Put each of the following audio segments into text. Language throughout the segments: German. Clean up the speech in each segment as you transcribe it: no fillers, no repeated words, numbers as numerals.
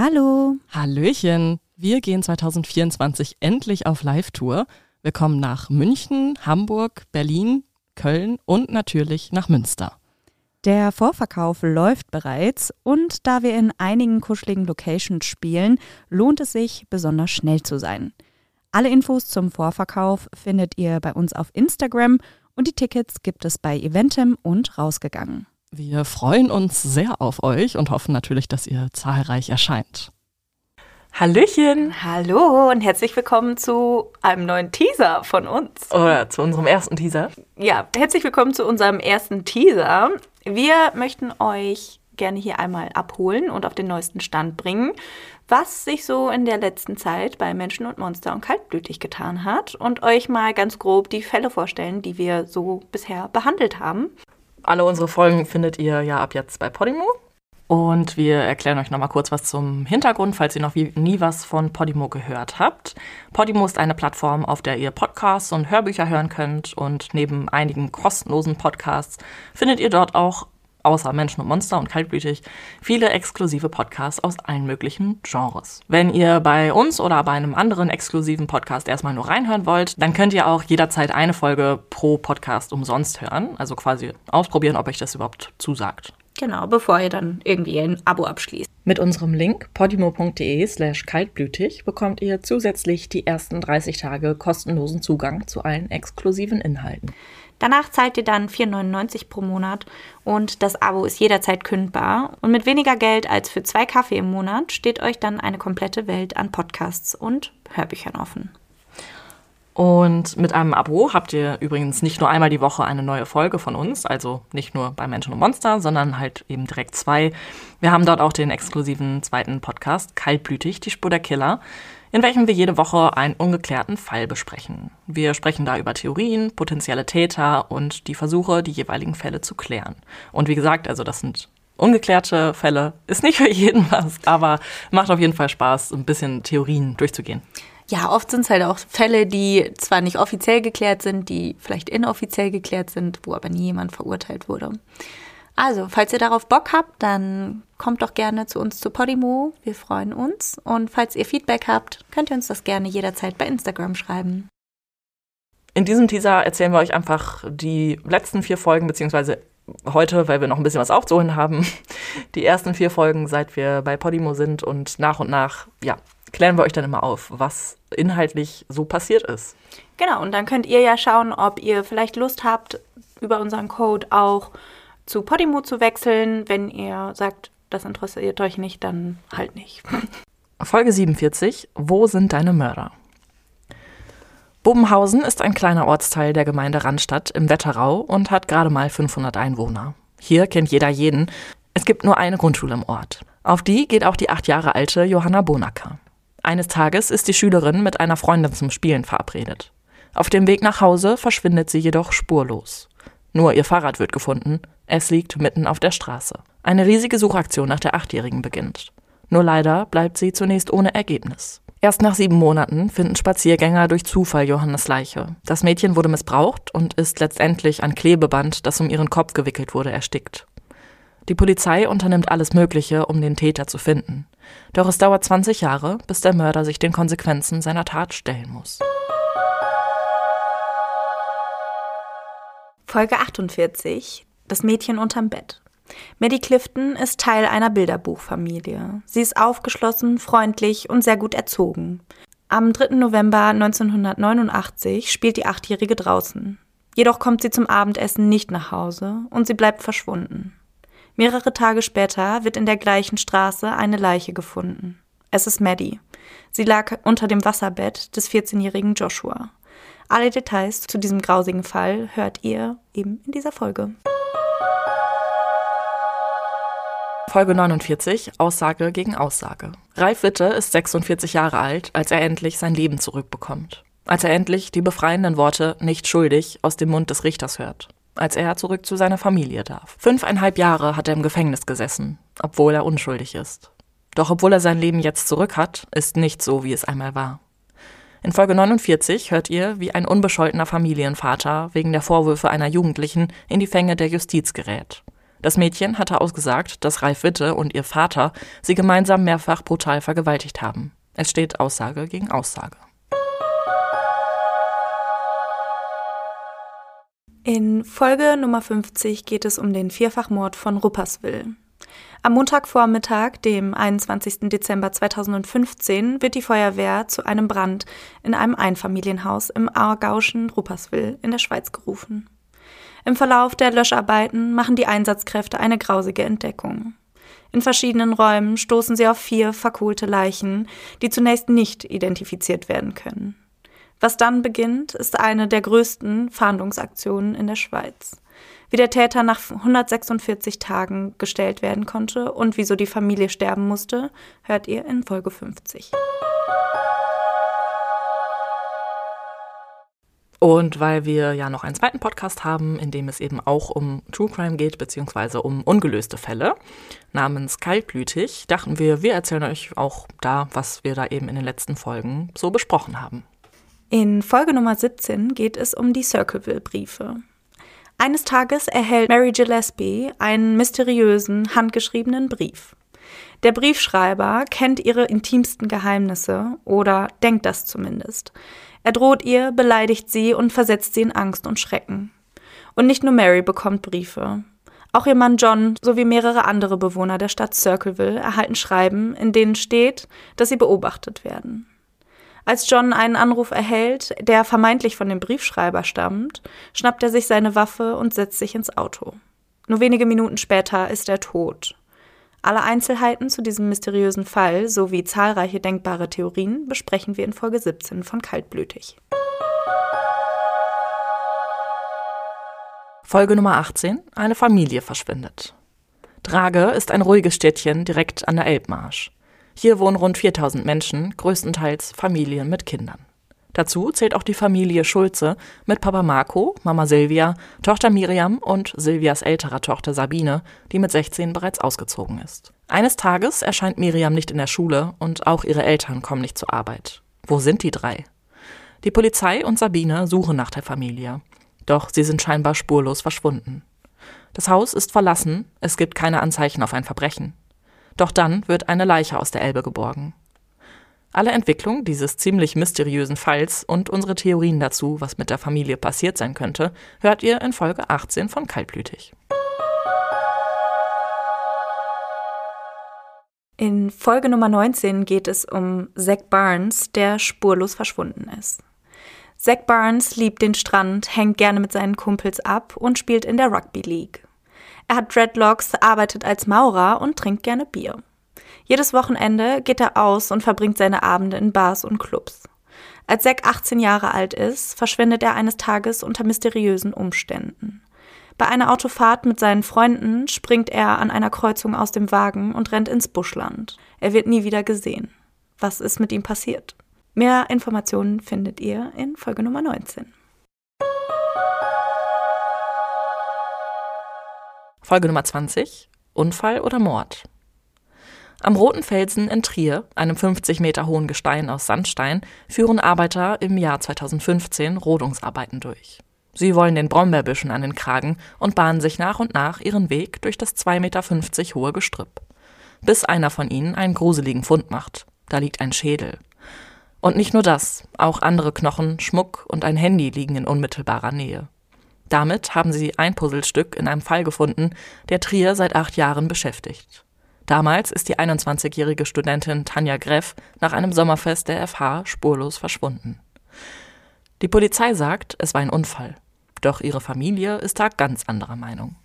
Hallo. Hallöchen. Wir gehen 2024 endlich auf Live-Tour. Wir kommen nach München, Hamburg, Berlin, Köln und natürlich nach Münster. Der Vorverkauf läuft bereits und da wir in einigen kuscheligen Locations spielen, lohnt es sich, besonders schnell zu sein. Alle Infos zum Vorverkauf findet ihr bei uns auf Instagram und die Tickets gibt es bei Eventim und Rausgegangen. Wir freuen uns sehr auf euch und hoffen natürlich, dass ihr zahlreich erscheint. Hallöchen! Hallo und herzlich willkommen zu einem neuen Teaser von uns. Oder zu unserem ersten Teaser. Ja, herzlich willkommen zu unserem ersten Teaser. Wir möchten euch gerne hier einmal abholen und auf den neuesten Stand bringen, was sich so in der letzten Zeit bei Menschen und Monster und Kaltblütig getan hat und euch mal ganz grob die Fälle vorstellen, die wir so bisher behandelt haben. Alle unsere Folgen findet ihr ja ab jetzt bei Podimo. Und wir erklären euch nochmal kurz was zum Hintergrund, falls ihr noch nie was von Podimo gehört habt. Podimo ist eine Plattform, auf der ihr Podcasts und Hörbücher hören könnt. Und neben einigen kostenlosen Podcasts findet ihr dort auch, außer Menschen und Monster und Kaltblütig, viele exklusive Podcasts aus allen möglichen Genres. Wenn ihr bei uns oder bei einem anderen exklusiven Podcast erstmal nur reinhören wollt, dann könnt ihr auch jederzeit eine Folge pro Podcast umsonst hören. Also quasi ausprobieren, ob euch das überhaupt zusagt. Genau, bevor ihr dann irgendwie ein Abo abschließt. Mit unserem Link podimo.de/kaltblütig bekommt ihr zusätzlich die ersten 30 Tage kostenlosen Zugang zu allen exklusiven Inhalten. Danach zahlt ihr dann 4,99 € pro Monat und das Abo ist jederzeit kündbar. Und mit weniger Geld als für 2 Kaffee im Monat steht euch dann eine komplette Welt an Podcasts und Hörbüchern offen. Und mit einem Abo habt ihr übrigens nicht nur einmal die Woche eine neue Folge von uns, also nicht nur bei Menschen und Monster, sondern halt eben direkt 2. Wir haben dort auch den exklusiven zweiten Podcast Kaltblütig, die Spur der Killer, in welchem wir jede Woche einen ungeklärten Fall besprechen. Wir sprechen da über Theorien, potenzielle Täter und die Versuche, die jeweiligen Fälle zu klären. Und wie gesagt, also das sind ungeklärte Fälle, ist nicht für jeden was, aber macht auf jeden Fall Spaß, ein bisschen Theorien durchzugehen. Ja, oft sind es halt auch Fälle, die zwar nicht offiziell geklärt sind, die vielleicht inoffiziell geklärt sind, wo aber nie jemand verurteilt wurde. Also, falls ihr darauf Bock habt, dann kommt doch gerne zu uns zu Podimo. Wir freuen uns. Und falls ihr Feedback habt, könnt ihr uns das gerne jederzeit bei Instagram schreiben. In diesem Teaser erzählen wir euch einfach die letzten 4 Folgen, beziehungsweise heute, weil wir noch ein bisschen was aufzuholen haben, die ersten 4 Folgen, seit wir bei Podimo sind und nach, ja, klären wir euch dann immer auf, was inhaltlich so passiert ist. Genau, und dann könnt ihr ja schauen, ob ihr vielleicht Lust habt, über unseren Code auch zu Podimo zu wechseln. Wenn ihr sagt, das interessiert euch nicht, dann halt nicht. Folge 47, wo sind deine Mörder? Bubenhausen ist ein kleiner Ortsteil der Gemeinde Randstadt im Wetterau und hat gerade mal 500 Einwohner. Hier kennt jeder jeden. Es gibt nur eine Grundschule im Ort. Auf die geht auch die 8 Jahre alte Johanna Bohnacker. Eines Tages ist die Schülerin mit einer Freundin zum Spielen verabredet. Auf dem Weg nach Hause verschwindet sie jedoch spurlos. Nur ihr Fahrrad wird gefunden, es liegt mitten auf der Straße. Eine riesige Suchaktion nach der 8-Jährigen beginnt. Nur leider bleibt sie zunächst ohne Ergebnis. Erst nach 7 Monaten finden Spaziergänger durch Zufall Johannas Leiche. Das Mädchen wurde missbraucht und ist letztendlich an Klebeband, das um ihren Kopf gewickelt wurde, erstickt. Die Polizei unternimmt alles Mögliche, um den Täter zu finden. Doch es dauert 20 Jahre, bis der Mörder sich den Konsequenzen seiner Tat stellen muss. Folge 48: Das Mädchen unterm Bett. Maddie Clifton ist Teil einer Bilderbuchfamilie. Sie ist aufgeschlossen, freundlich und sehr gut erzogen. Am 3. November 1989 spielt die 8-Jährige draußen. Jedoch kommt sie zum Abendessen nicht nach Hause und sie bleibt verschwunden. Mehrere Tage später wird in der gleichen Straße eine Leiche gefunden. Es ist Maddie. Sie lag unter dem Wasserbett des 14-jährigen Joshua. Alle Details zu diesem grausigen Fall hört ihr eben in dieser Folge. Folge 49, Aussage gegen Aussage. Ralf Witte ist 46 Jahre alt, als er endlich sein Leben zurückbekommt. Als er endlich die befreienden Worte nicht schuldig aus dem Mund des Richters hört. Als er zurück zu seiner Familie darf. 5,5 Jahre hat er im Gefängnis gesessen, obwohl er unschuldig ist. Doch obwohl er sein Leben jetzt zurück hat, ist nicht so, wie es einmal war. In Folge 49 hört ihr, wie ein unbescholtener Familienvater wegen der Vorwürfe einer Jugendlichen in die Fänge der Justiz gerät. Das Mädchen hatte ausgesagt, dass Ralf Witte und ihr Vater sie gemeinsam mehrfach brutal vergewaltigt haben. Es steht Aussage gegen Aussage. In Folge Nummer 50 geht es um den Vierfachmord von Rupperswil. Am Montagvormittag, dem 21. Dezember 2015, wird die Feuerwehr zu einem Brand in einem Einfamilienhaus im aargauischen Rupperswil in der Schweiz gerufen. Im Verlauf der Löscharbeiten machen die Einsatzkräfte eine grausige Entdeckung. In verschiedenen Räumen stoßen sie auf 4 verkohlte Leichen, die zunächst nicht identifiziert werden können. Was dann beginnt, ist eine der größten Fahndungsaktionen in der Schweiz. Wie der Täter nach 146 Tagen gestellt werden konnte und wieso die Familie sterben musste, hört ihr in Folge 50. Und weil wir ja noch einen zweiten Podcast haben, in dem es eben auch um True Crime geht, beziehungsweise um ungelöste Fälle, namens Kaltblütig, dachten wir, wir erzählen euch auch da, was wir da eben in den letzten Folgen so besprochen haben. In Folge Nummer 17 geht es um die Circleville-Briefe. Eines Tages erhält Mary Gillespie einen mysteriösen, handgeschriebenen Brief. Der Briefschreiber kennt ihre intimsten Geheimnisse oder denkt das zumindest. Er droht ihr, beleidigt sie und versetzt sie in Angst und Schrecken. Und nicht nur Mary bekommt Briefe. Auch ihr Mann John sowie mehrere andere Bewohner der Stadt Circleville erhalten Schreiben, in denen steht, dass sie beobachtet werden. Als John einen Anruf erhält, der vermeintlich von dem Briefschreiber stammt, schnappt er sich seine Waffe und setzt sich ins Auto. Nur wenige Minuten später ist er tot. Alle Einzelheiten zu diesem mysteriösen Fall sowie zahlreiche denkbare Theorien besprechen wir in Folge 17 von Kaltblütig. Folge Nummer 18: Eine Familie verschwindet. Drage ist ein ruhiges Städtchen direkt an der Elbmarsch. Hier wohnen rund 4000 Menschen, größtenteils Familien mit Kindern. Dazu zählt auch die Familie Schulze mit Papa Marco, Mama Silvia, Tochter Miriam und Silvias älterer Tochter Sabine, die mit 16 bereits ausgezogen ist. Eines Tages erscheint Miriam nicht in der Schule und auch ihre Eltern kommen nicht zur Arbeit. Wo sind die 3? Die Polizei und Sabine suchen nach der Familie. Doch sie sind scheinbar spurlos verschwunden. Das Haus ist verlassen, es gibt keine Anzeichen auf ein Verbrechen. Doch dann wird eine Leiche aus der Elbe geborgen. Alle Entwicklungen dieses ziemlich mysteriösen Falls und unsere Theorien dazu, was mit der Familie passiert sein könnte, hört ihr in Folge 18 von Kaltblütig. In Folge Nummer 19 geht es um Zac Barnes, der spurlos verschwunden ist. Zac Barnes liebt den Strand, hängt gerne mit seinen Kumpels ab und spielt in der Rugby League. Er hat Dreadlocks, arbeitet als Maurer und trinkt gerne Bier. Jedes Wochenende geht er aus und verbringt seine Abende in Bars und Clubs. Als Zac 18 Jahre alt ist, verschwindet er eines Tages unter mysteriösen Umständen. Bei einer Autofahrt mit seinen Freunden springt er an einer Kreuzung aus dem Wagen und rennt ins Buschland. Er wird nie wieder gesehen. Was ist mit ihm passiert? Mehr Informationen findet ihr in Folge Nummer 19. Folge Nummer 20: Unfall oder Mord? Am Roten Felsen in Trier, einem 50 Meter hohen Gestein aus Sandstein, führen Arbeiter im Jahr 2015 Rodungsarbeiten durch. Sie wollen den Brombeerbüschen an den Kragen und bahnen sich nach und nach ihren Weg durch das 2,50 Meter hohe Gestrüpp. Bis einer von ihnen einen gruseligen Fund macht. Da liegt ein Schädel. Und nicht nur das, auch andere Knochen, Schmuck und ein Handy liegen in unmittelbarer Nähe. Damit haben sie ein Puzzlestück in einem Fall gefunden, der Trier seit 8 Jahren beschäftigt. Damals ist die 21-jährige Studentin Tanja Gräff nach einem Sommerfest der FH spurlos verschwunden. Die Polizei sagt, es war ein Unfall. Doch ihre Familie ist da ganz anderer Meinung.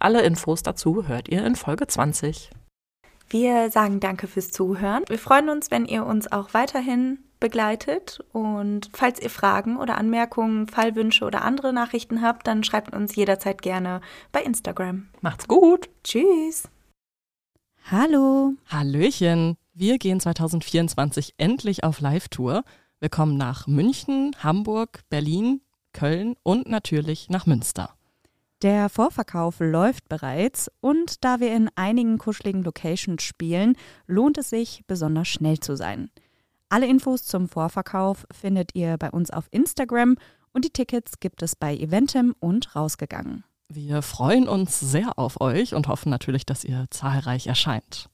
Alle Infos dazu hört ihr in Folge 20. Wir sagen danke fürs Zuhören. Wir freuen uns, wenn ihr uns auch weiterhin begleitet. Und falls ihr Fragen oder Anmerkungen, Fallwünsche oder andere Nachrichten habt, dann schreibt uns jederzeit gerne bei Instagram. Macht's gut. Tschüss. Hallo. Hallöchen. Wir gehen 2024 endlich auf Live-Tour. Wir kommen nach München, Hamburg, Berlin, Köln und natürlich nach Münster. Der Vorverkauf läuft bereits und da wir in einigen kuscheligen Locations spielen, lohnt es sich, besonders schnell zu sein. Alle Infos zum Vorverkauf findet ihr bei uns auf Instagram und die Tickets gibt es bei Eventim und rausgegangen. Wir freuen uns sehr auf euch und hoffen natürlich, dass ihr zahlreich erscheint.